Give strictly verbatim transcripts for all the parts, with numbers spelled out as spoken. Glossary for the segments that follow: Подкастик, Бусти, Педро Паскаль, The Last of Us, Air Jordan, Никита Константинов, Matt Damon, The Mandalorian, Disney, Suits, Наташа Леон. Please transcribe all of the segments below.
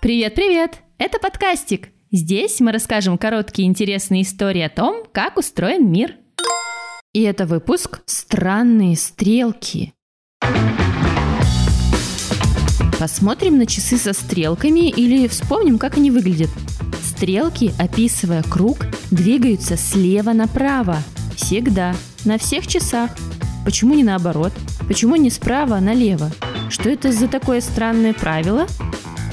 Привет-привет! Это подкастик. Здесь мы расскажем короткие интересные истории о том, как устроен мир. И это выпуск «Странные стрелки». Посмотрим на часы со стрелками или вспомним, как они выглядят. Стрелки, описывая круг, двигаются слева направо. Всегда. На всех часах. Почему не наоборот? Почему не справа налево? Что это за такое странное правило?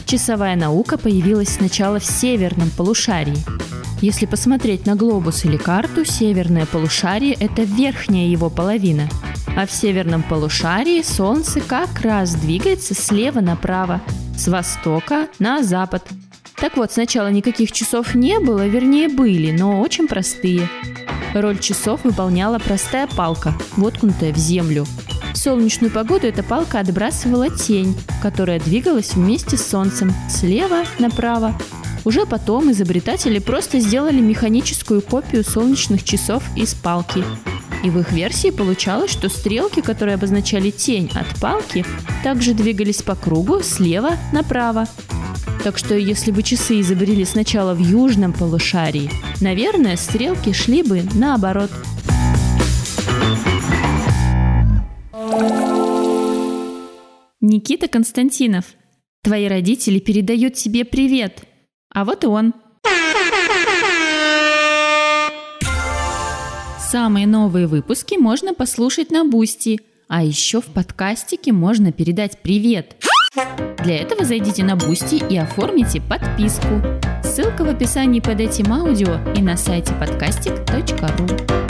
Часовая наука появилась сначала в северном полушарии. Если посмотреть на глобус или карту, северное полушарие – это верхняя его половина. А в северном полушарии Солнце как раз двигается слева направо, с востока на запад. Так вот, сначала никаких часов не было, вернее были, но очень простые. Роль часов выполняла простая палка, воткнутая в землю. В солнечную погоду эта палка отбрасывала тень, которая двигалась вместе с солнцем слева направо. Уже потом изобретатели просто сделали механическую копию солнечных часов из палки. И в их версии получалось, что стрелки, которые обозначали тень от палки, также двигались по кругу слева направо. Так что если бы часы изобрели сначала в южном полушарии, наверное, стрелки шли бы наоборот. Никита Константинов. Твои родители передают тебе привет. А вот и он. Самые новые выпуски можно послушать на Бусти. А еще в подкастике можно передать привет. Для этого зайдите на Бусти и оформите подписку. Ссылка в описании под этим аудио и на сайте подкастик точка ру.